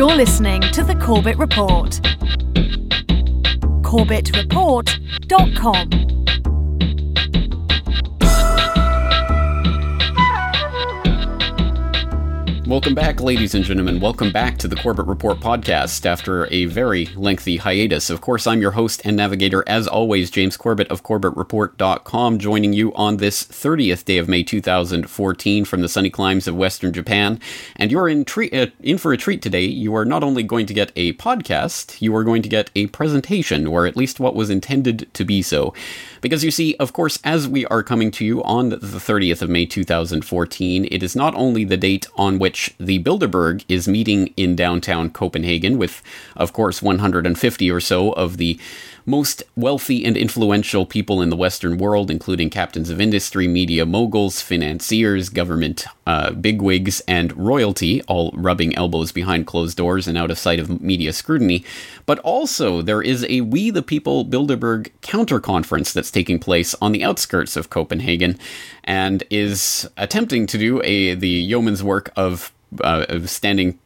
You're listening to The Corbett Report. CorbettReport.com. Welcome back, ladies and gentlemen. Welcome back to the Corbett Report podcast after a very lengthy hiatus. Of course, I'm your host and navigator, as always, James Corbett of CorbettReport.com, joining you on this 30th day of May 2014 from the sunny climes of Western Japan. And you're in for a treat today. You are not only going to get a podcast, you are going to get a presentation, or at least what was intended to be so. Because you see, of course, as we are coming to you on the 30th of May 2014, it is not only the date on which the Bilderberg is meeting in downtown Copenhagen with, of course, 150 or so of the most wealthy and influential people in the Western world, including captains of industry, media moguls, financiers, government bigwigs, and royalty, all rubbing elbows behind closed doors and out of sight of media scrutiny. But also, there is a We The People Bilderberg counter-conference that's taking place on the outskirts of Copenhagen and is attempting to do the yeoman's work of standing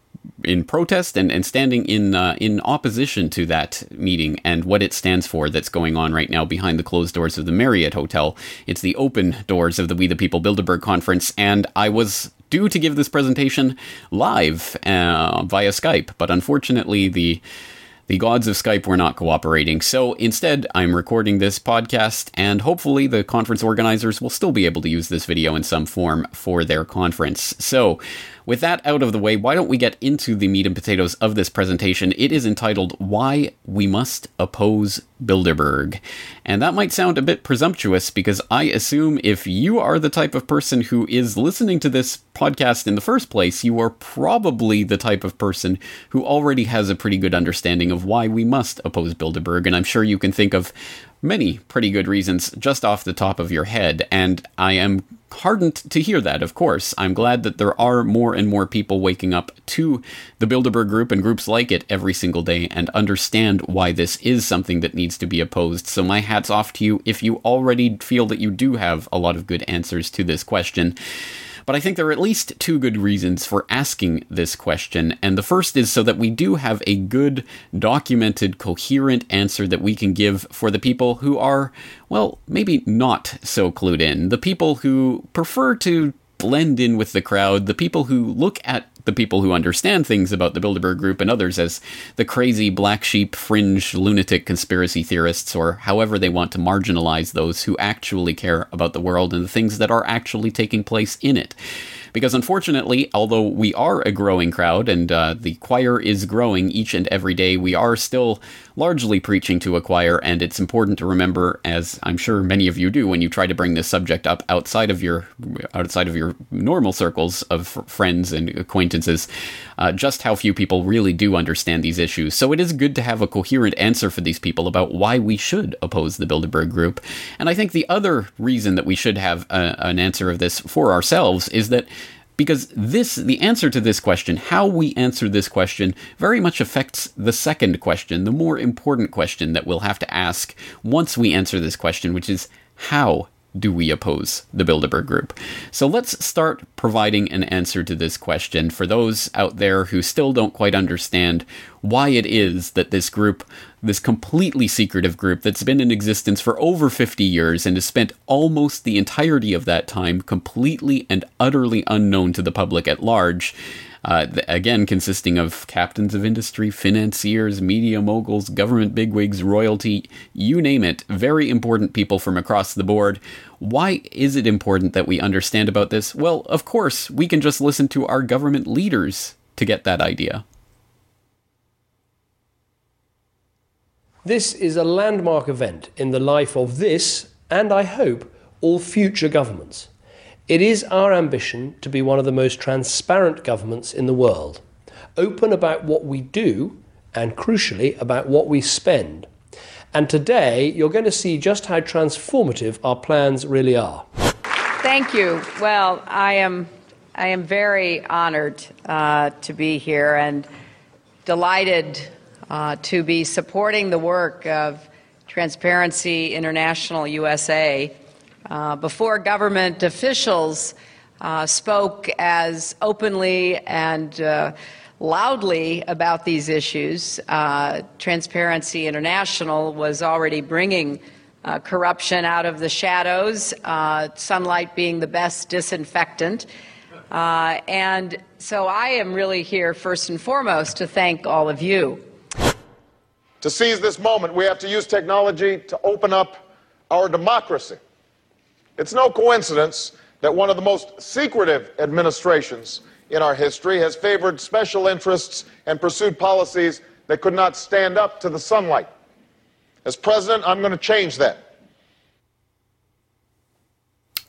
in protest and standing in opposition to that meeting and what it stands for that's going on right now behind the closed doors of the Marriott Hotel. It's the open doors of the We The People Bilderberg Conference, and I was due to give this presentation live via Skype, but unfortunately the gods of Skype were not cooperating. So instead, I'm recording this podcast, and hopefully the conference organizers will still be able to use this video in some form for their conference. So with that out of the way, why don't we get into the meat and potatoes of this presentation? It is entitled, Why We Must Oppose Bilderberg. And that might sound a bit presumptuous, because I assume if you are the type of person who is listening to this podcast in the first place, you are probably the type of person who already has a pretty good understanding of why we must oppose Bilderberg. And I'm sure you can think of many pretty good reasons just off the top of your head. And I am hardened to hear that, of course. I'm glad that there are more and more people waking up to the Bilderberg Group and groups like it every single day and understand why this is something that needs to be opposed. So my hat's off to you if you already feel that you do have a lot of good answers to this question. But I think there are at least two good reasons for asking this question. And the first is so that we do have a good, documented, coherent answer that we can give for the people who are, well, maybe not so clued in. The people who prefer to blend in with the crowd, the people who look at the people who understand things about the Bilderberg Group and others as the crazy black sheep, fringe, lunatic conspiracy theorists, or however they want to marginalize those who actually care about the world and the things that are actually taking place in it. Because unfortunately, although we are a growing crowd and the choir is growing each and every day, we are still largely preaching to a choir, and it's important to remember, as I'm sure many of you do when you try to bring this subject up outside of your normal circles of friends and acquaintances, just how few people really do understand these issues. So it is good to have a coherent answer for these people about why we should oppose the Bilderberg Group. And I think the other reason that we should have an answer of this for ourselves is that because the answer to this question, how we answer this question, very much affects the second question, the more important question that we'll have to ask once we answer this question, which is how do we oppose the Bilderberg Group? So let's start providing an answer to this question for those out there who still don't quite understand why it is that this group, this completely secretive group that's been in existence for over 50 years and has spent almost the entirety of that time completely and utterly unknown to the public at large, again consisting of captains of industry, financiers, media moguls, government bigwigs, royalty, you name it, very important people from across the board. Why is it important that we understand about this? Well, of course, we can just listen to our government leaders to get that idea. This is a landmark event in the life of this, and I hope, all future governments. It is our ambition to be one of the most transparent governments in the world, open about what we do, and crucially, about what we spend. And today, you're going to see just how transformative our plans really are. Thank you. Well, I am very honored to be here and delighted to be supporting the work of Transparency International USA. Before government officials spoke as openly and loudly about these issues. Transparency International was already bringing corruption out of the shadows, sunlight being the best disinfectant. And so I am really here first and foremost to thank all of you. To seize this moment, we have to use technology to open up our democracy. It's no coincidence that one of the most secretive administrations in our history has favored special interests and pursued policies that could not stand up to the sunlight. As president, I'm going to change that.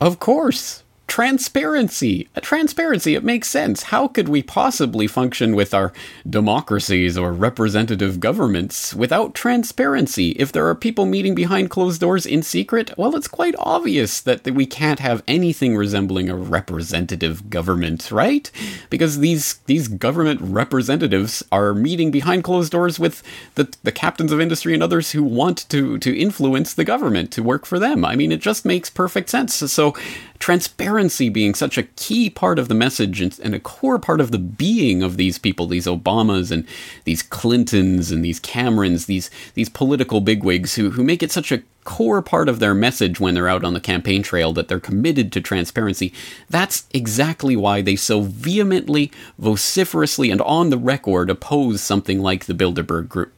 Of course. Transparency. Transparency, it makes sense. How could we possibly function with our democracies or representative governments without transparency? If there are people meeting behind closed doors in secret, well, it's quite obvious that we can't have anything resembling a representative government, right? Because these government representatives are meeting behind closed doors with the captains of industry and others who want to influence the government to work for them. I mean, it just makes perfect sense. So transparency being such a key part of the message and a core part of the being of these people, these Obamas and these Clintons and these Camerons, these political bigwigs who make it such a core part of their message when they're out on the campaign trail that they're committed to transparency. That's exactly why they so vehemently, vociferously, and on the record oppose something like the Bilderberg Group.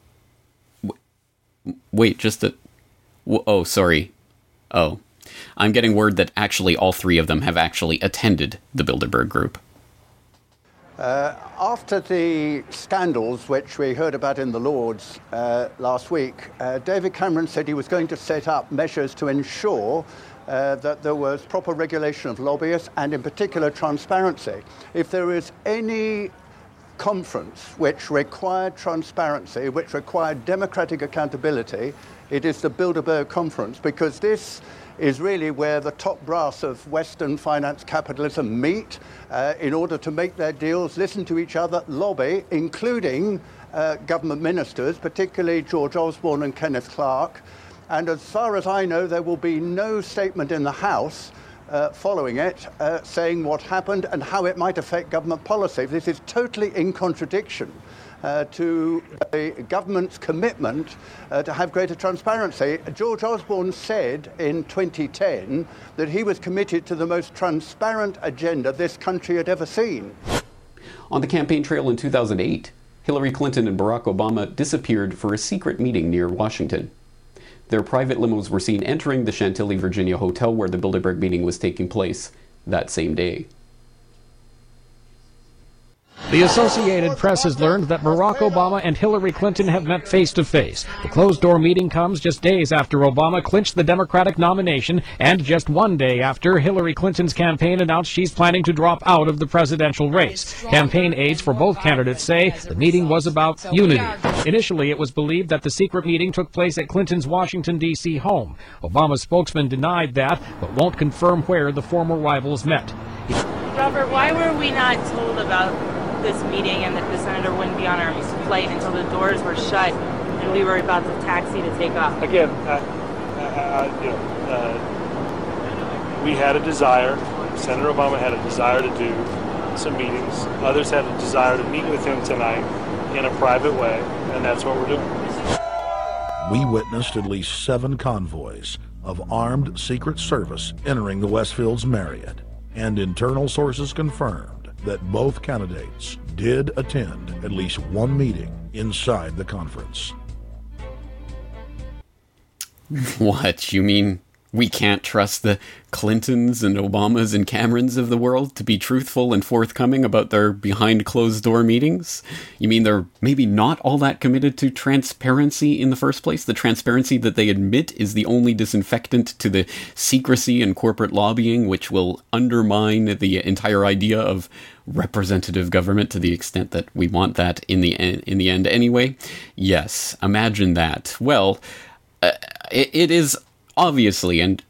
I'm getting word that actually all three of them have actually attended the Bilderberg Group. After the scandals which we heard about in the Lords last week, David Cameron said he was going to set up measures to ensure that there was proper regulation of lobbyists and in particular transparency. If there is any conference which required transparency, which required democratic accountability, it is the Bilderberg Conference, because this is really where the top brass of Western finance capitalism meet in order to make their deals, listen to each other, lobby, including government ministers, particularly George Osborne and Kenneth Clark. And as far as I know, there will be no statement in the House following it, saying what happened and how it might affect government policy. This is totally in contradiction to the government's commitment to have greater transparency. George Osborne said in 2010 that he was committed to the most transparent agenda this country had ever seen. On the campaign trail in 2008, Hillary Clinton and Barack Obama disappeared for a secret meeting near Washington. Their private limos were seen entering the Chantilly, Virginia hotel where the Bilderberg meeting was taking place that same day. The Associated Press has learned that Barack Obama and Hillary Clinton have met face-to-face. The closed-door meeting comes just days after Obama clinched the Democratic nomination and just one day after Hillary Clinton's campaign announced she's planning to drop out of the presidential race. Campaign aides for both candidates say the meeting was about unity. Initially, it was believed that the secret meeting took place at Clinton's Washington, D.C. home. Obama's spokesman denied that, but won't confirm where the former rivals met. Robert, why were we not told about this meeting and that the senator wouldn't be on our flight until the doors were shut and we were about to taxi to take off? Again, we had a desire, Senator Obama had a desire to do some meetings. Others had a desire to meet with him tonight in a private way, and that's what we're doing. We witnessed at least 7 convoys of armed Secret Service entering the Westfield's Marriott, and internal sources confirm that both candidates did attend at least one meeting inside the conference. What, you mean we can't trust the Clintons and Obamas and Camerons of the world to be truthful and forthcoming about their behind-closed-door meetings? You mean they're maybe not all that committed to transparency in the first place? The transparency that they admit is the only disinfectant to the secrecy and corporate lobbying, which will undermine the entire idea of representative government to the extent that we want that in the end anyway? Yes, imagine that. Well, it is obviously, and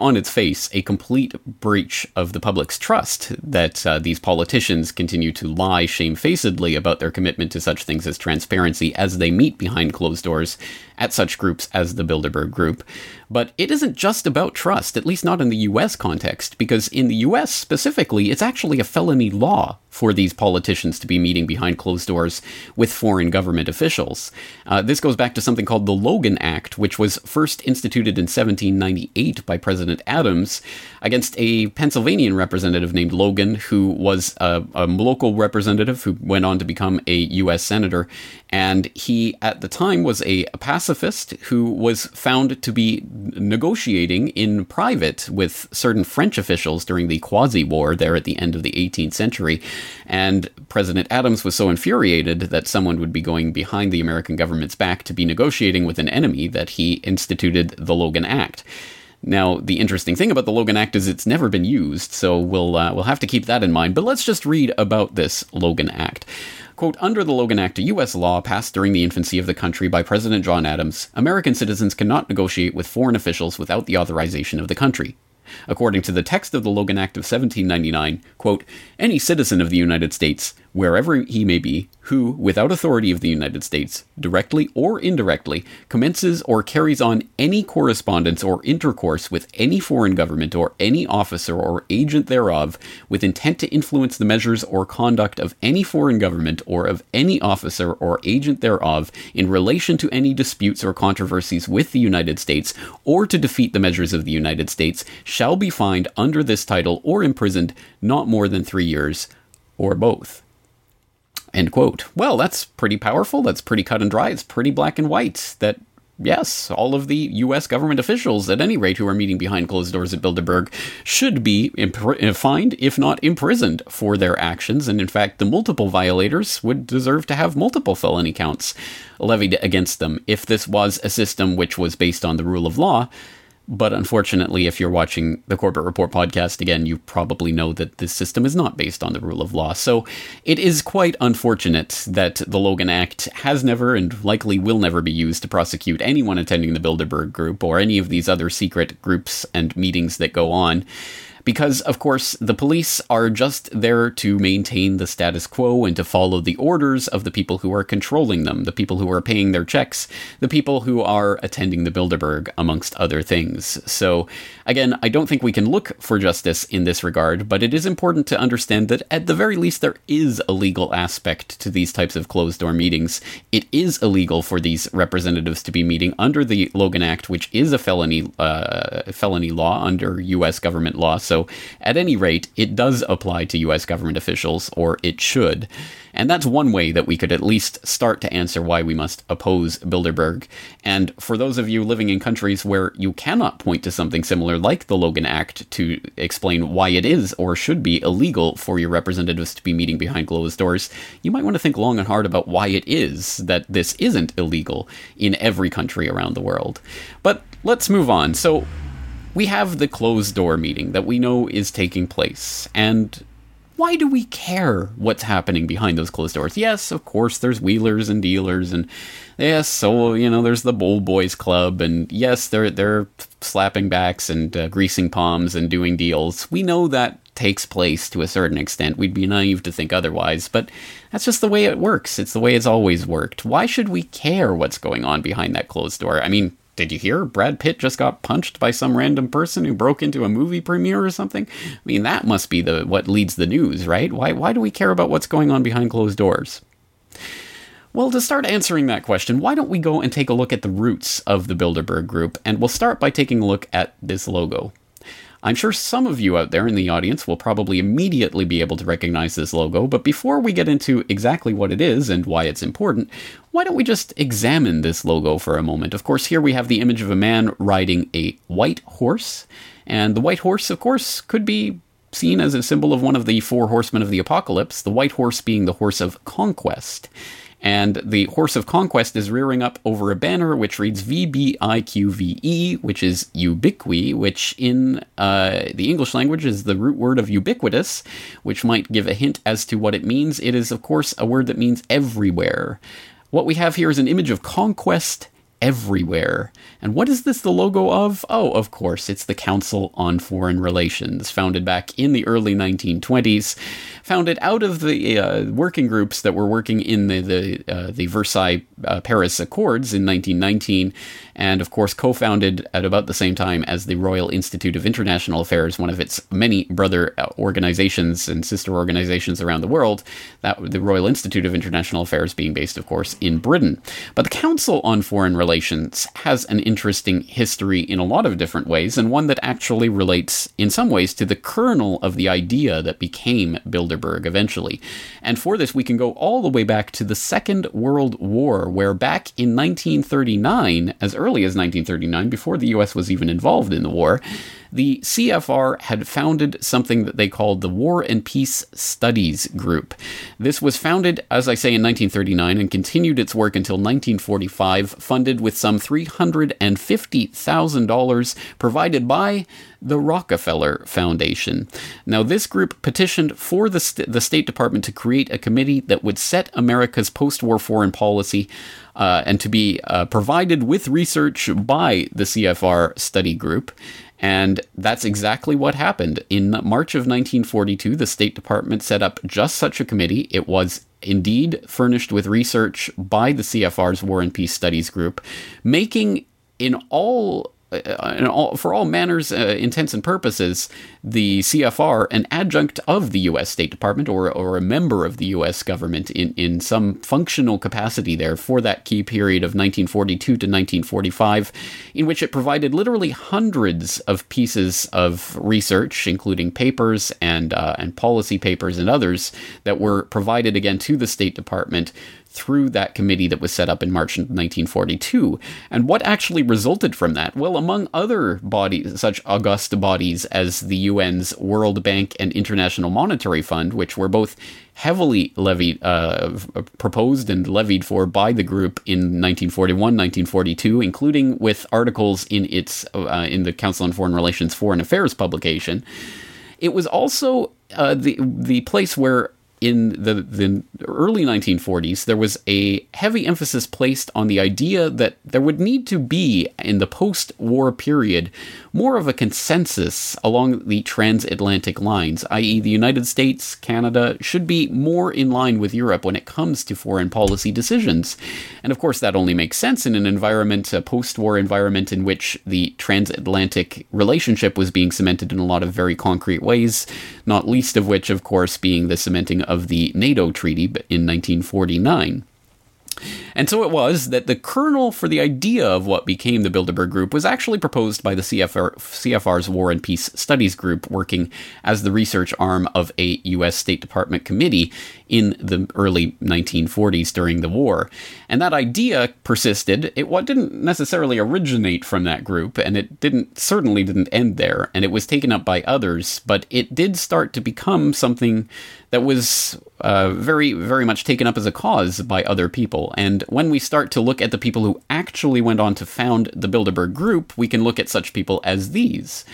on its face, a complete breach of the public's trust that these politicians continue to lie shamefacedly about their commitment to such things as transparency as they meet behind closed doors at such groups as the Bilderberg Group. But it isn't just about trust, at least not in the U.S. context, because in the U.S. specifically, it's actually a felony law for these politicians to be meeting behind closed doors with foreign government officials. This goes back to something called the Logan Act, which was first instituted in 1798 by President Adams against a Pennsylvanian representative named Logan, who was a local representative who went on to become a U.S. senator. And he, at the time, was a pacifist who was found to be negotiating in private with certain French officials during the Quasi-War there at the end of the 18th century. And President Adams was so infuriated that someone would be going behind the American government's back to be negotiating with an enemy that he instituted the Logan Act. Now, the interesting thing about the Logan Act is it's never been used, so we'll have to keep that in mind. But let's just read about this Logan Act. Quote, under the Logan Act, a U.S. law passed during the infancy of the country by President John Adams, American citizens cannot negotiate with foreign officials without the authorization of the country. According to the text of the Logan Act of 1799, quote, any citizen of the United States, wherever he may be, who, without authority of the United States, directly or indirectly, commences or carries on any correspondence or intercourse with any foreign government or any officer or agent thereof, with intent to influence the measures or conduct of any foreign government or of any officer or agent thereof in relation to any disputes or controversies with the United States, or to defeat the measures of the United States, shall be fined under this title or imprisoned not more than 3 years or both. End quote. Well, that's pretty powerful. That's pretty cut and dry. It's pretty black and white that, yes, all of the U.S. government officials, at any rate, who are meeting behind closed doors at Bilderberg should be fined, if not imprisoned, for their actions. And in fact, the multiple violators would deserve to have multiple felony counts levied against them if this was a system which was based on the rule of law. But unfortunately, if you're watching the Corbett Report podcast again, you probably know that this system is not based on the rule of law. So it is quite unfortunate that the Logan Act has never and likely will never be used to prosecute anyone attending the Bilderberg Group or any of these other secret groups and meetings that go on. Because, of course, the police are just there to maintain the status quo and to follow the orders of the people who are controlling them, the people who are paying their checks, the people who are attending the Bilderberg, amongst other things. So, again, I don't think we can look for justice in this regard, but it is important to understand that at the very least there is a legal aspect to these types of closed-door meetings. It is illegal for these representatives to be meeting under the Logan Act, which is a felony law under U.S. government law. So at any rate, it does apply to U.S. government officials, or it should. And that's one way that we could at least start to answer why we must oppose Bilderberg. And for those of you living in countries where you cannot point to something similar like the Logan Act to explain why it is or should be illegal for your representatives to be meeting behind closed doors, you might want to think long and hard about why it is that this isn't illegal in every country around the world. But let's move on. So we have the closed-door meeting that we know is taking place, and why do we care what's happening behind those closed doors? Yes, of course, there's wheelers and dealers, and yes, so, you know, there's the Bowl Boys Club, and yes, they're slapping backs and greasing palms and doing deals. We know that takes place to a certain extent. We'd be naive to think otherwise, but that's just the way it works. It's the way it's always worked. Why should we care what's going on behind that closed door? I mean, did you hear? Brad Pitt just got punched by some random person who broke into a movie premiere or something? I mean, that must be what leads the news, right? Why do we care about what's going on behind closed doors? Well, to start answering that question, why don't we go and take a look at the roots of the Bilderberg Group? And we'll start by taking a look at this logo. I'm sure some of you out there in the audience will probably immediately be able to recognize this logo, but before we get into exactly what it is and why it's important, why don't we just examine this logo for a moment? Of course, here we have the image of a man riding a white horse, and the white horse, of course, could be seen as a symbol of one of the four horsemen of the apocalypse, the white horse being the horse of conquest. And the horse of conquest is rearing up over a banner which reads V-B-I-Q-V-E, which is ubiqui, which in the English language is the root word of ubiquitous, which might give a hint as to what it means. It is, of course, a word that means everywhere. What we have here is an image of conquest everywhere. And what is this the logo of? Oh, of course, it's the Council on Foreign Relations, founded back in the early 1920s, founded out of the working groups that were working in the Versailles Paris Accords in 1919, and of course co-founded at about the same time as the Royal Institute of International Affairs, one of its many brother organizations and sister organizations around the world, that the Royal Institute of International Affairs being based, of course, in Britain. But the Council on Foreign Relations has an interesting history in a lot of different ways, and one that actually relates in some ways to the kernel of the idea that became Bilderberg eventually. And for this, we can go all the way back to the Second World War, where back in 1939, as early as 1939, before the US was even involved in the war, the CFR had founded something that they called the War and Peace Studies Group. This was founded, as I say, in 1939 and continued its work until 1945, funded with some $350,000 provided by the Rockefeller Foundation. Now, this group petitioned for the State Department to create a committee that would set America's post-war foreign policy and to be provided with research by the CFR study group. And that's exactly what happened. In March of 1942, the State Department set up just such a committee. It was indeed furnished with research by the CFR's War and Peace Studies Group, making for all manners, intents and purposes, the CFR an adjunct of the U.S. State Department or a member of the U.S. government in some functional capacity there for that key period of 1942 to 1945, in which it provided literally hundreds of pieces of research, including papers and policy papers and others that were provided again to the State Department through that committee that was set up in March 1942. And what actually resulted from that? Well, among other bodies, such august bodies as the UN's World Bank and International Monetary Fund, which were both heavily proposed and levied for by the group in 1941, 1942, including with articles in the Council on Foreign Relations Foreign Affairs publication. It was also the place where in the early 1940s, there was a heavy emphasis placed on the idea that there would need to be, in the post-war period, more of a consensus along the transatlantic lines, i.e. the United States, Canada, should be more in line with Europe when it comes to foreign policy decisions. And of course, that only makes sense in an environment, a post-war environment in which the transatlantic relationship was being cemented in a lot of very concrete ways, not least of which, of course, being the cementing of the NATO treaty in 1949. And so it was that the kernel for the idea of what became the Bilderberg Group was actually proposed by the CFR's War and Peace Studies Group, working as the research arm of a U.S. State Department committee in the early 1940s during the war. And that idea persisted. It didn't necessarily originate from that group, and it certainly didn't end there, and it was taken up by others, but it did start to become something that was very, very much taken up as a cause by other people. And when we start to look at the people who actually went on to found the Bilderberg Group, we can look at such people as these.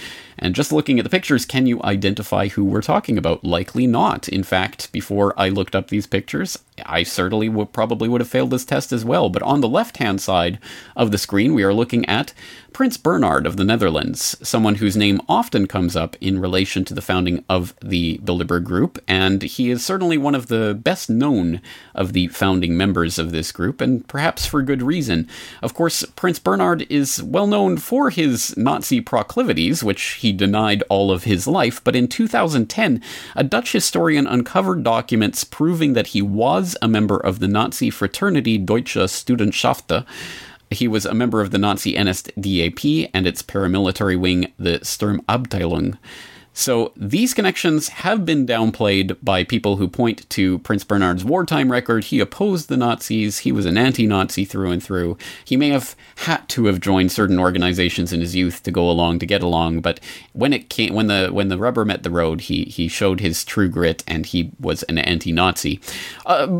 And just looking at the pictures, can you identify who we're talking about? Likely not. In fact, before I looked up these pictures, I certainly probably would have failed this test as well. But on the left-hand side of the screen, we are looking at Prince Bernhard of the Netherlands, someone whose name often comes up in relation to the founding of the Bilderberg Group. And he is certainly one of the best known of the founding members of this group, and perhaps for good reason. Of course, Prince Bernhard is well known for his Nazi proclivities, which he denied all of his life, but in 2010, a Dutch historian uncovered documents proving that he was a member of the Nazi fraternity Deutsche Studentschaften. He was a member of the Nazi NSDAP and its paramilitary wing, the Sturmabteilung. So these connections have been downplayed by people who point to Prince Bernhard's wartime record. He opposed the Nazis. He was an anti-Nazi through and through. He may have had to have joined certain organizations in his youth to go along, to get along. But when it came, when the rubber met the road, he showed his true grit, and he was an anti-Nazi. Hold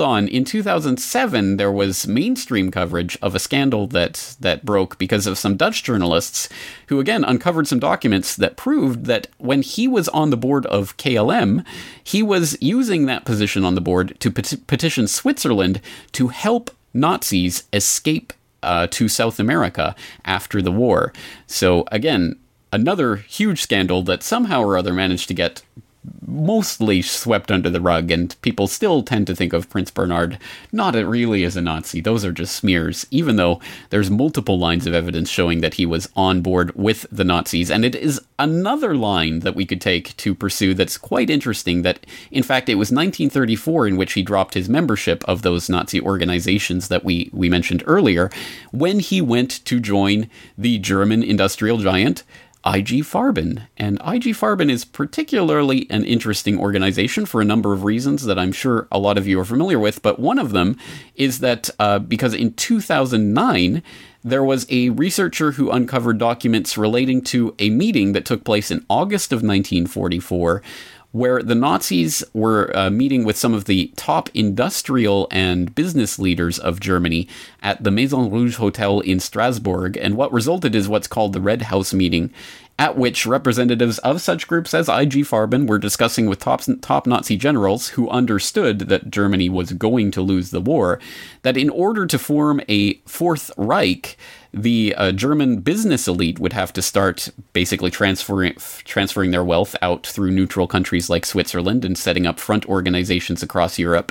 on. In 2007, there was mainstream coverage of a scandal that broke because of some Dutch journalists who, again, uncovered some documents that proved that when he was on the board of KLM, he was using that position on the board to petition Switzerland to help Nazis escape to South America after the war. So again, another huge scandal that somehow or other managed to get mostly swept under the rug, and people still tend to think of Prince Bernhard not really as a Nazi. Those are just smears, even though there's multiple lines of evidence showing that he was on board with the Nazis. And it is another line that we could take to pursue that's quite interesting, that in fact it was 1934 in which he dropped his membership of those Nazi organizations that we mentioned earlier, when he went to join the German industrial giant IG Farben. And IG Farben is particularly an interesting organization for a number of reasons that I'm sure a lot of you are familiar with, but one of them is that because in 2009, there was a researcher who uncovered documents relating to a meeting that took place in August of 1944, where the Nazis were meeting with some of the top industrial and business leaders of Germany at the Maison Rouge Hotel in Strasbourg. And what resulted is what's called the Red House meeting, at which representatives of such groups as IG Farben were discussing with top Nazi generals who understood that Germany was going to lose the war, that in order to form a Fourth Reich, the German business elite would have to start basically transferring their wealth out through neutral countries like Switzerland and setting up front organizations across Europe,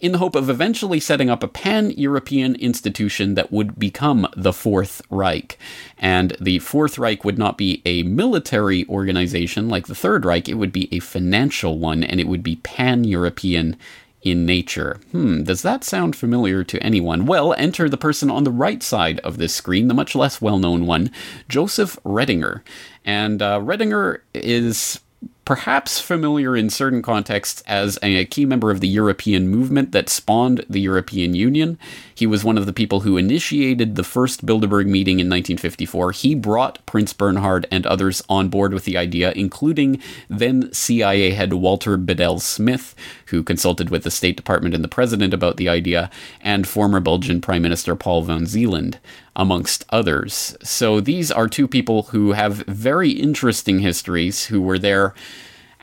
in the hope of eventually setting up a pan-European institution that would become the Fourth Reich. And the Fourth Reich would not be a military organization like the Third Reich, it would be a financial one, and it would be pan-European in nature. Does that sound familiar to anyone? Well, enter the person on the right side of this screen, the much less well-known one, Joseph Retinger. And Retinger is perhaps familiar in certain contexts as a key member of the European movement that spawned the European Union. He was one of the people who initiated the first Bilderberg meeting in 1954. He brought Prince Bernhard and others on board with the idea, including then CIA head Walter Bedell Smith, who consulted with the State Department and the President about the idea, and former Belgian Prime Minister Paul van Zeeland, amongst others. So these are two people who have very interesting histories, who were there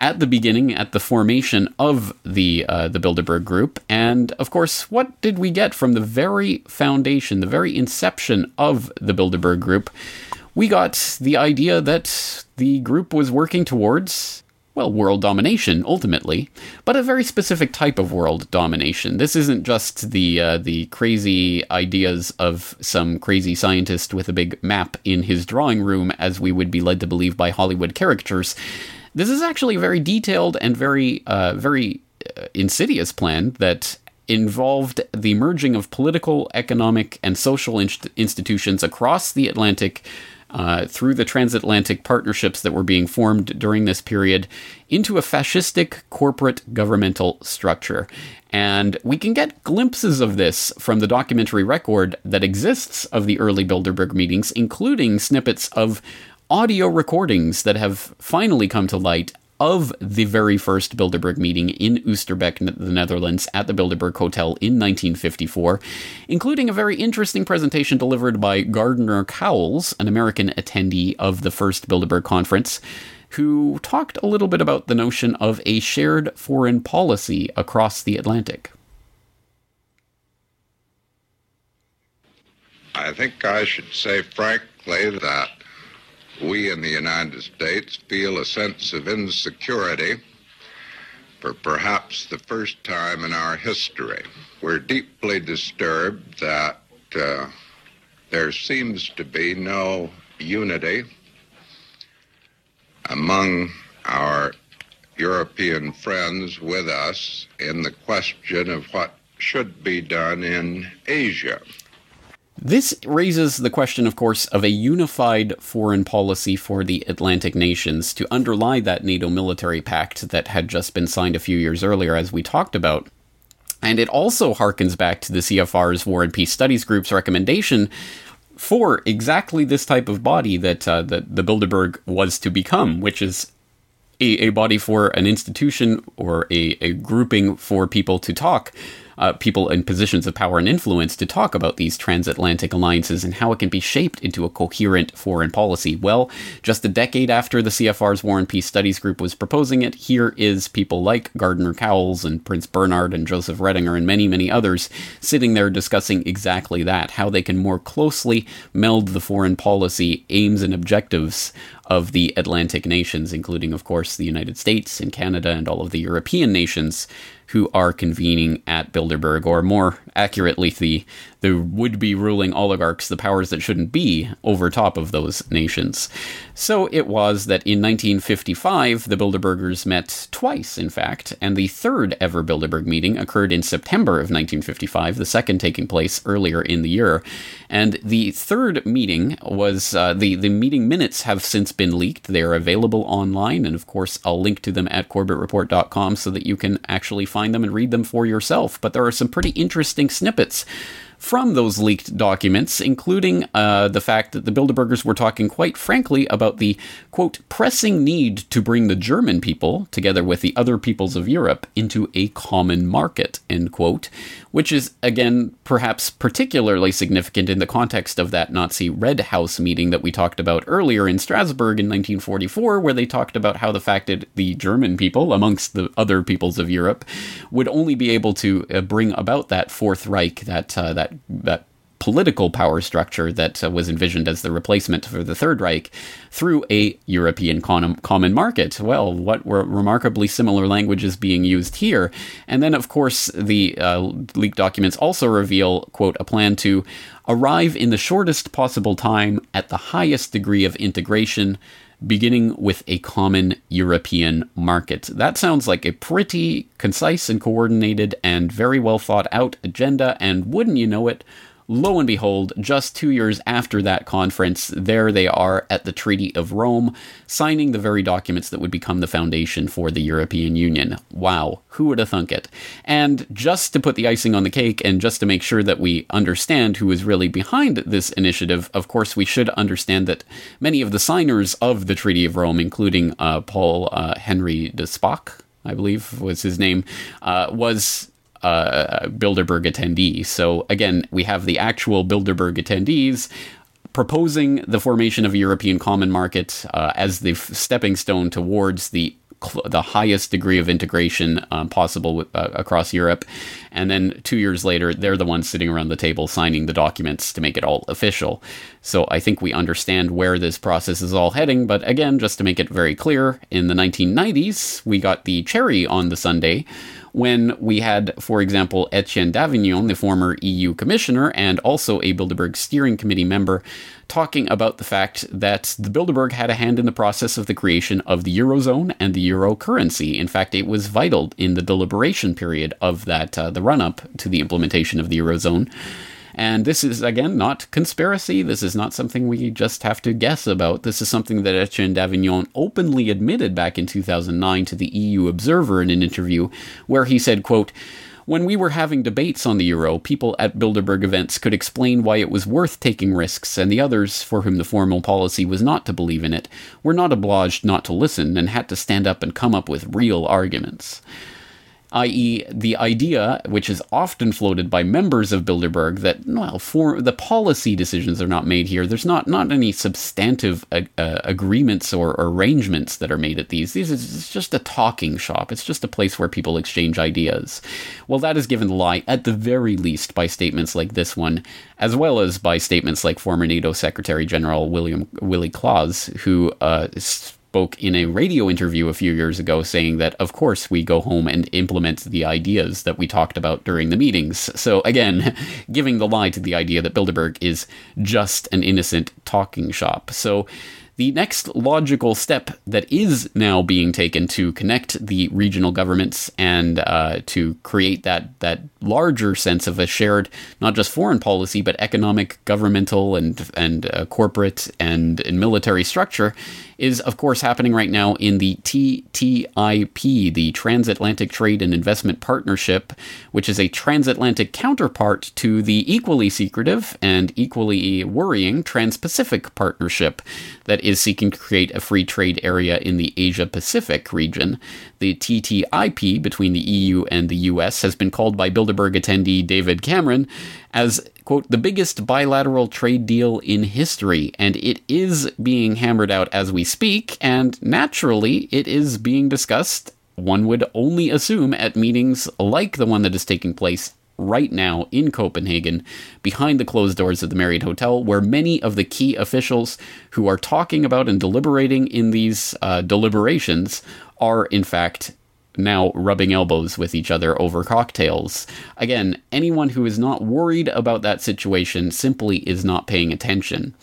at the beginning, at the formation of the Bilderberg Group. And of course, what did we get from the very foundation, the very inception of the Bilderberg Group? We got the idea that the group was working towards, well, world domination, ultimately, but a very specific type of world domination. This isn't just the crazy ideas of some crazy scientist with a big map in his drawing room, as we would be led to believe by Hollywood caricatures. This is actually a very detailed and very insidious plan that involved the merging of political, economic, and social institutions across the Atlantic through the transatlantic partnerships that were being formed during this period into a fascistic corporate governmental structure. And we can get glimpses of this from the documentary record that exists of the early Bilderberg meetings, including snippets of audio recordings that have finally come to light of the very first Bilderberg meeting in Oosterbeek, the Netherlands, at the Bilderberg Hotel in 1954, including a very interesting presentation delivered by Gardner Cowles, an American attendee of the first Bilderberg Conference, who talked a little bit about the notion of a shared foreign policy across the Atlantic. I think I should say frankly that we in the United States feel a sense of insecurity for perhaps the first time in our history. We're deeply disturbed that there seems to be no unity among our European friends with us in the question of what should be done in Asia. This raises the question, of course, of a unified foreign policy for the Atlantic nations to underlie that NATO military pact that had just been signed a few years earlier, as we talked about. And it also harkens back to the CFR's War and Peace Studies Group's recommendation for exactly this type of body that, that the Bilderberg was to become, which is a body for an institution or a grouping for people to talk people in positions of power and influence to talk about these transatlantic alliances and how it can be shaped into a coherent foreign policy. Well, just a decade after the CFR's War and Peace Studies Group was proposing it, here is people like Gardner Cowles and Prince Bernhard and Joseph Retinger and many, many others sitting there discussing exactly that, how they can more closely meld the foreign policy aims and objectives of the Atlantic nations, including, of course, the United States and Canada and all of the European nations who are convening at Bilderberg, or more accurately, the would-be ruling oligarchs, the powers that shouldn't be, over top of those nations. So it was that in 1955, the Bilderbergers met twice, in fact, and the third ever Bilderberg meeting occurred in September of 1955, the second taking place earlier in the year. And the third meeting was, the meeting minutes have since been leaked. They are available online, and of course, I'll link to them at CorbettReport.com so that you can actually find them and read them for yourself. But there are some pretty interesting snippets from those leaked documents, including the fact that the Bilderbergers were talking, quite frankly, about the, quote, pressing need to bring the German people, together with the other peoples of Europe, into a common market, end quote, which is, again, perhaps particularly significant in the context of that Nazi Red House meeting that we talked about earlier in Strasbourg in 1944, where they talked about how the fact that the German people, amongst the other peoples of Europe, would only be able to bring about that Fourth Reich, that political power structure that was envisioned as the replacement for the Third Reich, through a European common market. Well, what were remarkably similar languages being used here? And then, of course, the leaked documents also reveal, quote, a plan to arrive in the shortest possible time at the highest degree of integration, beginning with a common European market. That sounds like a pretty concise and coordinated and very well thought out agenda, and wouldn't you know it, lo and behold, just 2 years after that conference, there they are at the Treaty of Rome, signing the very documents that would become the foundation for the European Union. Wow, who would have thunk it? And just to put the icing on the cake, and just to make sure that we understand who is really behind this initiative, of course, we should understand that many of the signers of the Treaty of Rome, including Paul Henry de Spock, I believe was his name, was Bilderberg attendees. So again, we have the actual Bilderberg attendees proposing the formation of a European common market as the stepping stone towards the highest degree of integration possible across Europe. And then 2 years later, they're the ones sitting around the table signing the documents to make it all official. So I think we understand where this process is all heading. But again, just to make it very clear, in the 1990s, we got the cherry on the sundae when we had, for example, Etienne Davignon, the former EU commissioner and also a Bilderberg steering committee member, talking about the fact that the Bilderberg had a hand in the process of the creation of the Eurozone and the Euro currency. In fact, it was vital in the deliberation period of that, the run-up to the implementation of the Eurozone. And this is, again, not conspiracy. This is not something we just have to guess about. This is something that Etienne Davignon openly admitted back in 2009 to the EU Observer in an interview where he said, quote, "When we were having debates on the euro, people at Bilderberg events could explain why it was worth taking risks, and the others, for whom the formal policy was not to believe in it, were not obliged not to listen and had to stand up and come up with real arguments." i.e. the idea, which is often floated by members of Bilderberg, that, well, for the policy decisions are not made here. There's not any substantive agreements or arrangements that are made at these. It's just a talking shop. It's just a place where people exchange ideas. Well, that is given the lie, at the very least, by statements like this one, as well as by statements like former NATO Secretary General Willy Claus, who spoke in a radio interview a few years ago saying that, of course, we go home and implement the ideas that we talked about during the meetings. So again, giving the lie to the idea that Bilderberg is just an innocent talking shop. So the next logical step that is now being taken to connect the regional governments and to create that larger sense of a shared, not just foreign policy, but economic, governmental, and corporate and military structure is, of course, happening right now in the TTIP, the Transatlantic Trade and Investment Partnership, which is a transatlantic counterpart to the equally secretive and equally worrying Trans-Pacific Partnership that is seeking to create a free trade area in the Asia-Pacific region. The TTIP between the EU and the US has been called by Bilderberg attendee David Cameron as, quote, the biggest bilateral trade deal in history, and it is being hammered out as we speak, and naturally it is being discussed, one would only assume, at meetings like the one that is taking place right now in Copenhagen, behind the closed doors of the Marriott Hotel, where many of the key officials who are talking about and deliberating in these deliberations are, in fact, now rubbing elbows with each other over cocktails. Again, anyone who is not worried about that situation simply is not paying attention.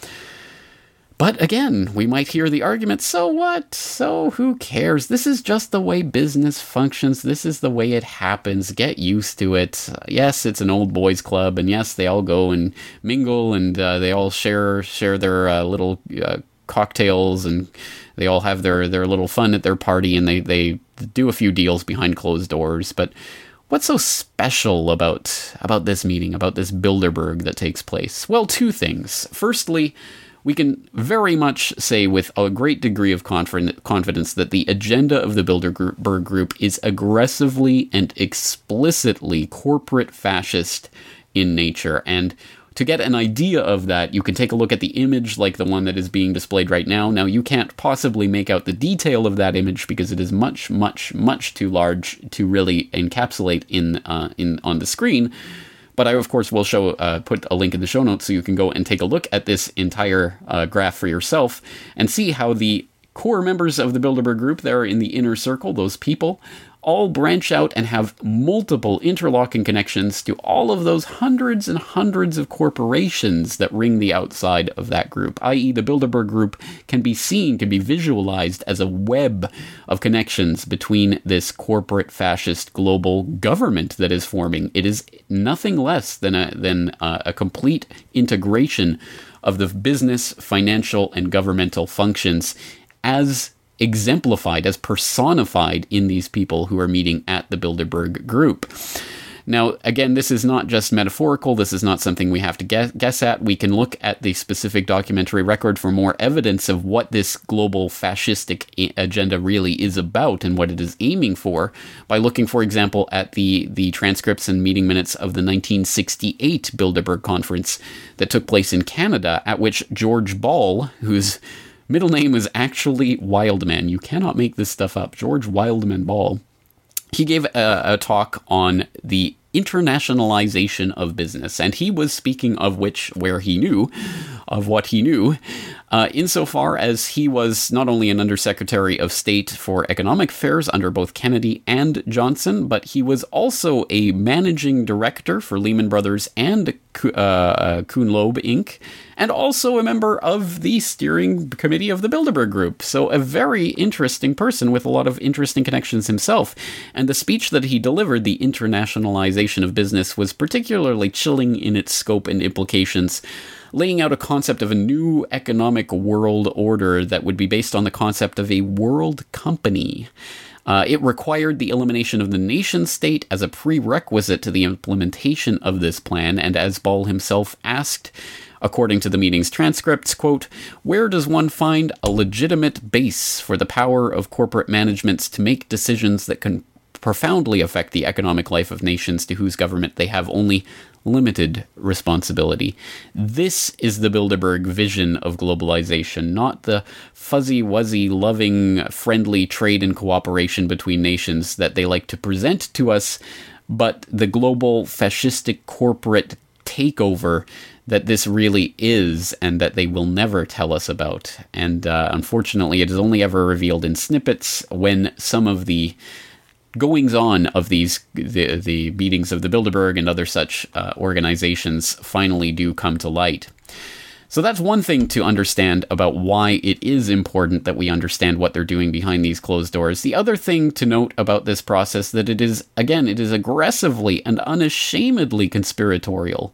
But again, we might hear the argument, so what? So who cares? This is just the way business functions. This is the way it happens. Get used to it. Yes, it's an old boys club, and yes, they all go and mingle, and they all share their little cocktails, and they all have their little fun at their party, and they do a few deals behind closed doors. But what's so special about this meeting, about this Bilderberg that takes place? Well, two things. Firstly, we can very much say with a great degree of confidence that the agenda of the Bilderberg Group is aggressively and explicitly corporate fascist in nature. And to get an idea of that, you can take a look at the image like the one that is being displayed right now. Now, you can't possibly make out the detail of that image because it is much, much, much too large to really encapsulate in on the screen. But I, of course, will put a link in the show notes so you can go and take a look at this entire graph for yourself and see how the core members of the Bilderberg Group there in the inner circle, those people, all branch out and have multiple interlocking connections to all of those hundreds and hundreds of corporations that ring the outside of that group, i.e. the Bilderberg Group can be seen, can be visualized as a web of connections between this corporate fascist global government that is forming. It is nothing less than a complete integration of the business, financial, and governmental functions as exemplified, as personified in these people who are meeting at the Bilderberg Group. Now, again, this is not just metaphorical. This is not something we have to guess at. We can look at the specific documentary record for more evidence of what this global fascistic agenda really is about and what it is aiming for by looking, for example, at the transcripts and meeting minutes of the 1968 Bilderberg Conference that took place in Canada, at which George Ball, who's middle name is actually Wildman. You cannot make this stuff up. George Wildman Ball. He gave a talk on the internationalization of business, and he was speaking of what he knew, insofar as he was not only an undersecretary of state for economic affairs under both Kennedy and Johnson, but he was also a managing director for Lehman Brothers and Kuhn Loeb Inc., and also a member of the steering committee of the Bilderberg Group. So a very interesting person with a lot of interesting connections himself. And the speech that he delivered, the internationalization of business, was particularly chilling in its scope and implications, laying out a concept of a new economic world order that would be based on the concept of a world company. It required the elimination of the nation state as a prerequisite to the implementation of this plan, and as Ball himself asked, according to the meeting's transcripts, quote, where does one find a legitimate base for the power of corporate managements to make decisions that can profoundly affect the economic life of nations to whose government they have only limited responsibility? This is the Bilderberg vision of globalization, not the fuzzy-wuzzy, loving, friendly trade and cooperation between nations that they like to present to us, but the global fascistic corporate takeover that this really is and that they will never tell us about. And unfortunately, it is only ever revealed in snippets when some of the goings-on of the meetings of the Bilderberg and other such organizations finally do come to light. So that's one thing to understand about why it is important that we understand what they're doing behind these closed doors. The other thing to note about this process that it is aggressively and unashamedly conspiratorial.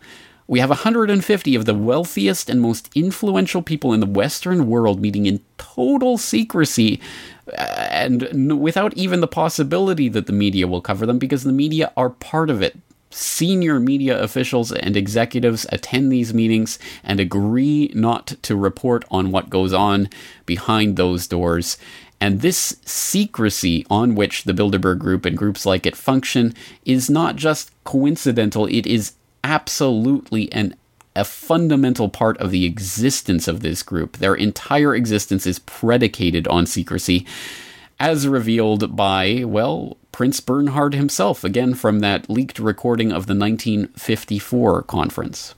We have 150 of the wealthiest and most influential people in the Western world meeting in total secrecy and without even the possibility that the media will cover them, because the media are part of it. Senior media officials and executives attend these meetings and agree not to report on what goes on behind those doors. And this secrecy on which the Bilderberg Group and groups like it function is not just coincidental, it is absolutely a fundamental part of the existence of this group. Their entire existence is predicated on secrecy, as revealed by, well, Prince Bernhard himself, again from that leaked recording of the 1954 conference.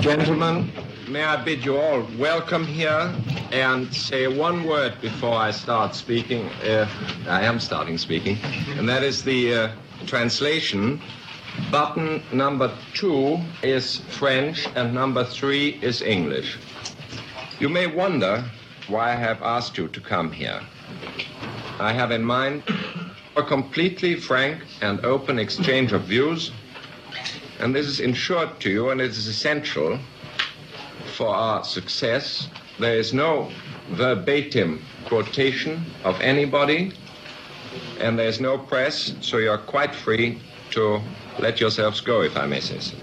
Gentlemen, may I bid you all welcome here and say one word before I start speaking. I am starting speaking, and that is the translation. Button number 2 is French and number 3 is English. You may wonder why I have asked you to come here. I have in mind a completely frank and open exchange of views, and this is ensured to you, and it is essential for our success. There is no verbatim quotation of anybody, and there is no press, so you are quite free to let yourselves go, if I may say so.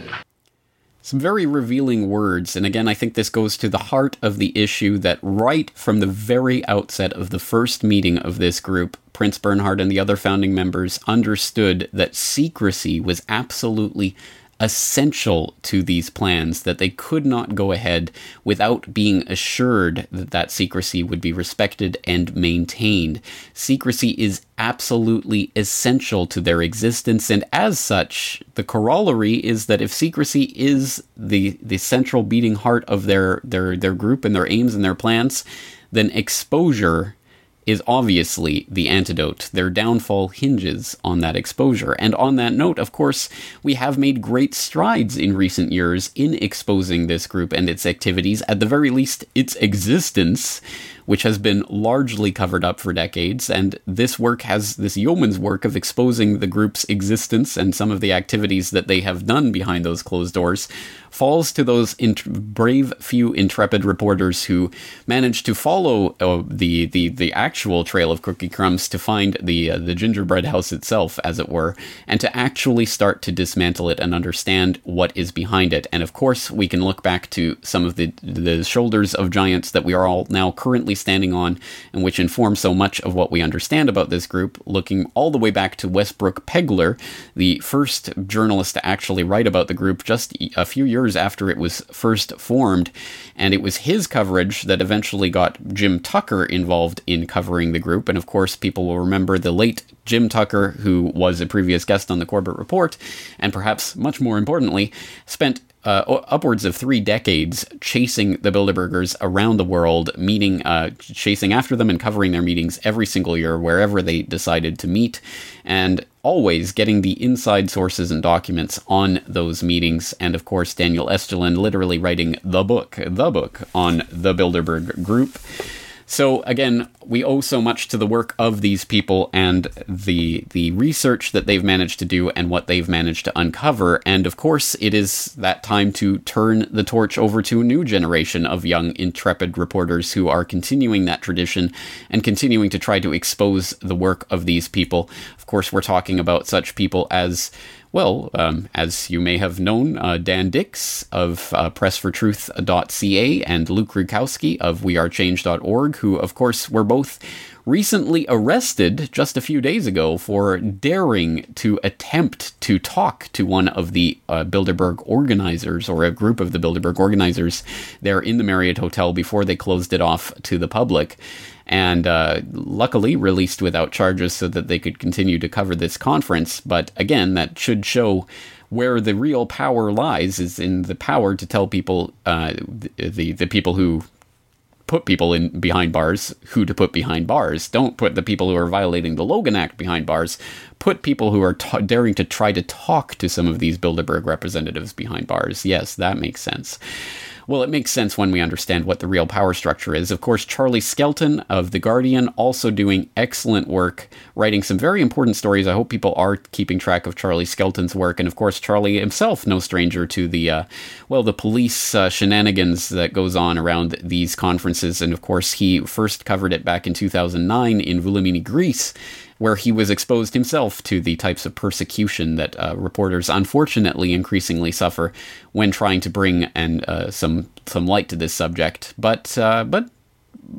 Some very revealing words, and again, I think this goes to the heart of the issue that right from the very outset of the first meeting of this group, Prince Bernhard and the other founding members understood that secrecy was absolutely essential to these plans, that they could not go ahead without being assured that that secrecy would be respected and maintained. Secrecy is absolutely essential to their existence, and as such, the corollary is that if secrecy is the central beating heart of their group and their aims and their plans, then exposure is obviously the antidote. Their downfall hinges on that exposure. And on that note, of course, we have made great strides in recent years in exposing this group and its activities, at the very least its existence, which has been largely covered up for decades. And this work has, this yeoman's work of exposing the group's existence and some of the activities that they have done behind those closed doors, falls to those brave few intrepid reporters who managed to follow the actual trail of cookie crumbs to find the gingerbread house itself, as it were, and to actually start to dismantle it and understand what is behind it. And of course, we can look back to some of the shoulders of giants that we are all now currently standing on, and which informs so much of what we understand about this group, looking all the way back to Westbrook Pegler, the first journalist to actually write about the group just a few years after it was first formed, and it was his coverage that eventually got Jim Tucker involved in covering the group. And of course, people will remember the late Jim Tucker, who was a previous guest on the Corbett Report, and perhaps much more importantly, spent upwards of 3 decades chasing the Bilderbergers around the world, chasing after them and covering their meetings every single year, wherever they decided to meet, and always getting the inside sources and documents on those meetings. And of course, Daniel Estulin literally writing the book on the Bilderberg Group. So again, we owe so much to the work of these people and the research that they've managed to do and what they've managed to uncover. And of course, it is that time to turn the torch over to a new generation of young, intrepid reporters who are continuing that tradition and continuing to try to expose the work of these people. Of course, we're talking about such people as, well, as you may have known, Dan Dix of PressForTruth.ca and Luke Rudkowski of WeAreChange.org, who, of course, were both recently arrested just a few days ago for daring to attempt to talk to one of the Bilderberg organizers, or a group of the Bilderberg organizers there in the Marriott Hotel before they closed it off to the public, and luckily released without charges so that they could continue to cover this conference. But again, that should show where the real power lies, is in the power to tell people, the people who put people in behind bars, who to put behind bars. Don't put the people who are violating the Logan Act behind bars. Put people who are daring to try to talk to some of these Bilderberg representatives behind bars. Yes, that makes sense. Well, it makes sense when we understand what the real power structure is. Of course, Charlie Skelton of The Guardian, also doing excellent work, writing some very important stories. I hope people are keeping track of Charlie Skelton's work. And of course, Charlie himself, no stranger to the police shenanigans that goes on around these conferences. And of course, he first covered it back in 2009 in Voulomini, Greece, where he was exposed himself to the types of persecution that reporters unfortunately increasingly suffer when trying to bring some light to this subject. But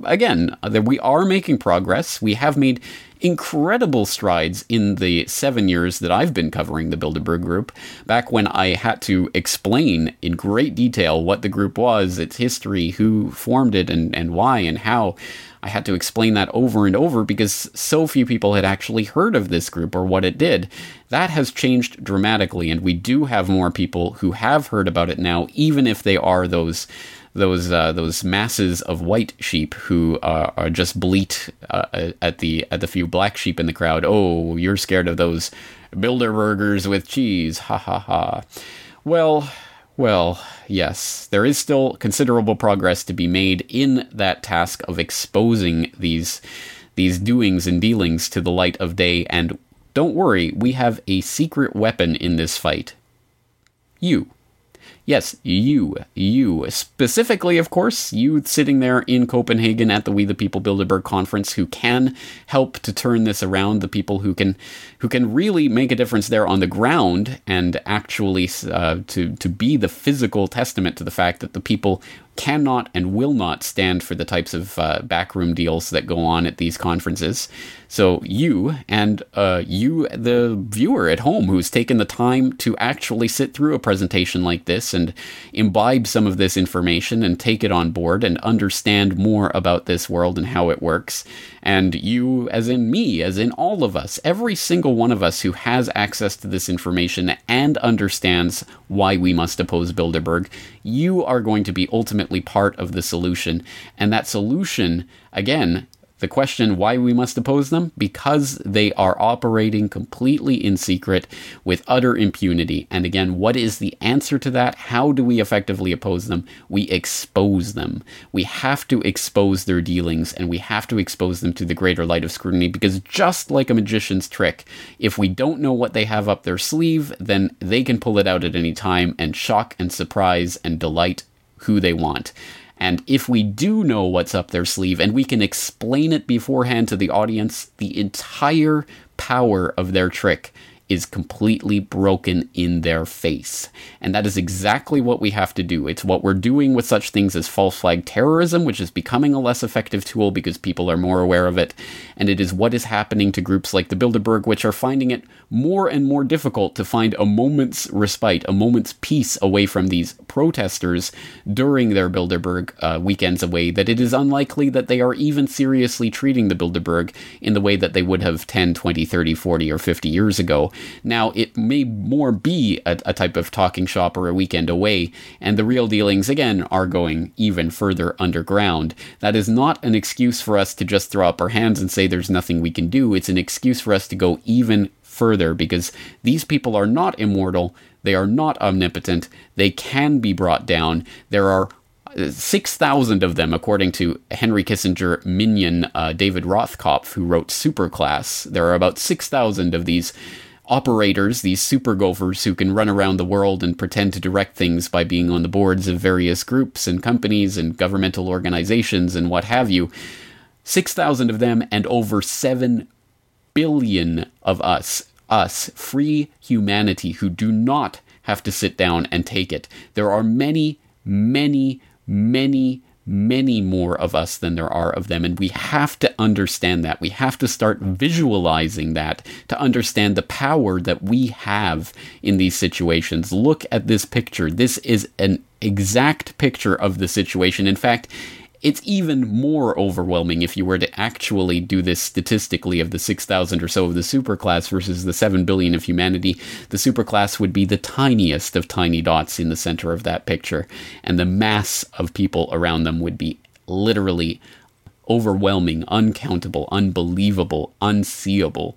again, we are making progress. We have made incredible strides in the 7 years that I've been covering the Bilderberg Group. Back when I had to explain in great detail what the group was, its history, who formed it, and why and how, I had to explain that over and over because so few people had actually heard of this group or what it did. That has changed dramatically, and we do have more people who have heard about it now, even if they are those masses of white sheep who are just bleat at the few black sheep in the crowd. Oh, you're scared of those Bilderbergers with cheese. Ha ha ha. Well, yes, there is still considerable progress to be made in that task of exposing these doings and dealings to the light of day. And don't worry, we have a secret weapon in this fight. You. Yes, you. Specifically, of course, you sitting there in Copenhagen at the We the People Bilderberg Conference who can help to turn this around, the people who can really make a difference there on the ground and actually to be the physical testament to the fact that the people cannot and will not stand for the types of backroom deals that go on at these conferences. So you and you, the viewer at home who's taken the time to actually sit through a presentation like this and imbibe some of this information and take it on board and understand more about this world and how it works. And you, as in me, as in all of us, every single one of us who has access to this information and understands why we must oppose Bilderberg, you are going to be ultimately part of the solution. And that solution, again, the question why we must oppose them, because they are operating completely in secret with utter impunity. And again, what is the answer to that? How do we effectively oppose them? We expose them. We have to expose their dealings, and we have to expose them to the greater light of scrutiny, because just like a magician's trick, if we don't know what they have up their sleeve, then they can pull it out at any time and shock and surprise and delight who they want. And if we do know what's up their sleeve and we can explain it beforehand to the audience, the entire power of their trick is completely broken in their face. And that is exactly what we have to do. It's what we're doing with such things as false flag terrorism, which is becoming a less effective tool because people are more aware of it. And it is what is happening to groups like the Bilderberg, which are finding it more and more difficult to find a moment's respite, a moment's peace away from these protesters during their Bilderberg weekends away, that it is unlikely that they are even seriously treating the Bilderberg in the way that they would have 10, 20, 30, 40, or 50 years ago. Now, it may more be a type of talking shop or a weekend away, and the real dealings, again, are going even further underground. That is not an excuse for us to just throw up our hands and say there's nothing we can do. It's an excuse for us to go even further, because these people are not immortal. They are not omnipotent. They can be brought down. There are 6,000 of them, according to Henry Kissinger minion David Rothkopf, who wrote Superclass. There are about 6,000 of these operators, these super gophers who can run around the world and pretend to direct things by being on the boards of various groups and companies and governmental organizations and what have you. 6,000 of them and over 7 billion of us, free humanity, who do not have to sit down and take it. There are many more of us than there are of them, and we have to understand that. We have to start visualizing that to understand the power that we have in these situations. Look at this picture. This is an exact picture of the situation. In fact, it's even more overwhelming if you were to actually do this statistically of the 6,000 or so of the superclass versus the 7 billion of humanity. The superclass would be the tiniest of tiny dots in the center of that picture, and the mass of people around them would be literally overwhelming, uncountable, unbelievable, unseeable.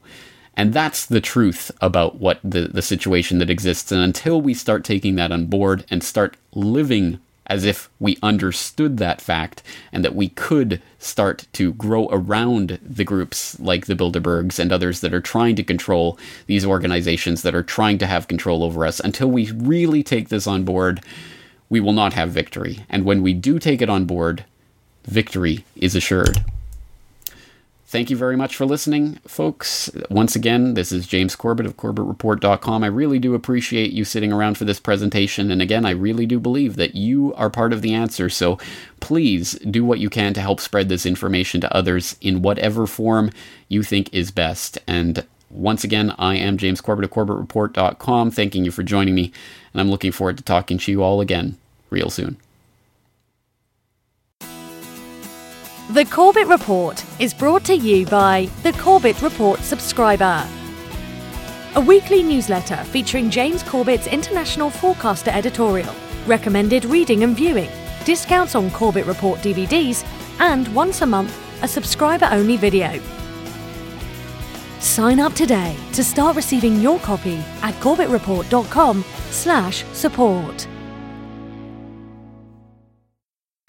And that's the truth about what the situation that exists. And until we start taking that on board and start living as if we understood that fact and that we could start to grow around the groups like the Bilderbergs and others that are trying to control these organizations, that are trying to have control over us. Until we really take this on board, we will not have victory. And when we do take it on board, victory is assured. Thank you very much for listening, folks. Once again, this is James Corbett of CorbettReport.com. I really do appreciate you sitting around for this presentation. And again, I really do believe that you are part of the answer. So please do what you can to help spread this information to others in whatever form you think is best. And once again, I am James Corbett of CorbettReport.com, thanking you for joining me. And I'm looking forward to talking to you all again real soon. The Corbett Report is brought to you by the Corbett Report subscriber, a weekly newsletter featuring James Corbett's International Forecaster editorial, recommended reading and viewing, discounts on Corbett Report DVDs, and once a month, a subscriber-only video. Sign up today to start receiving your copy at CorbettReport.com/support.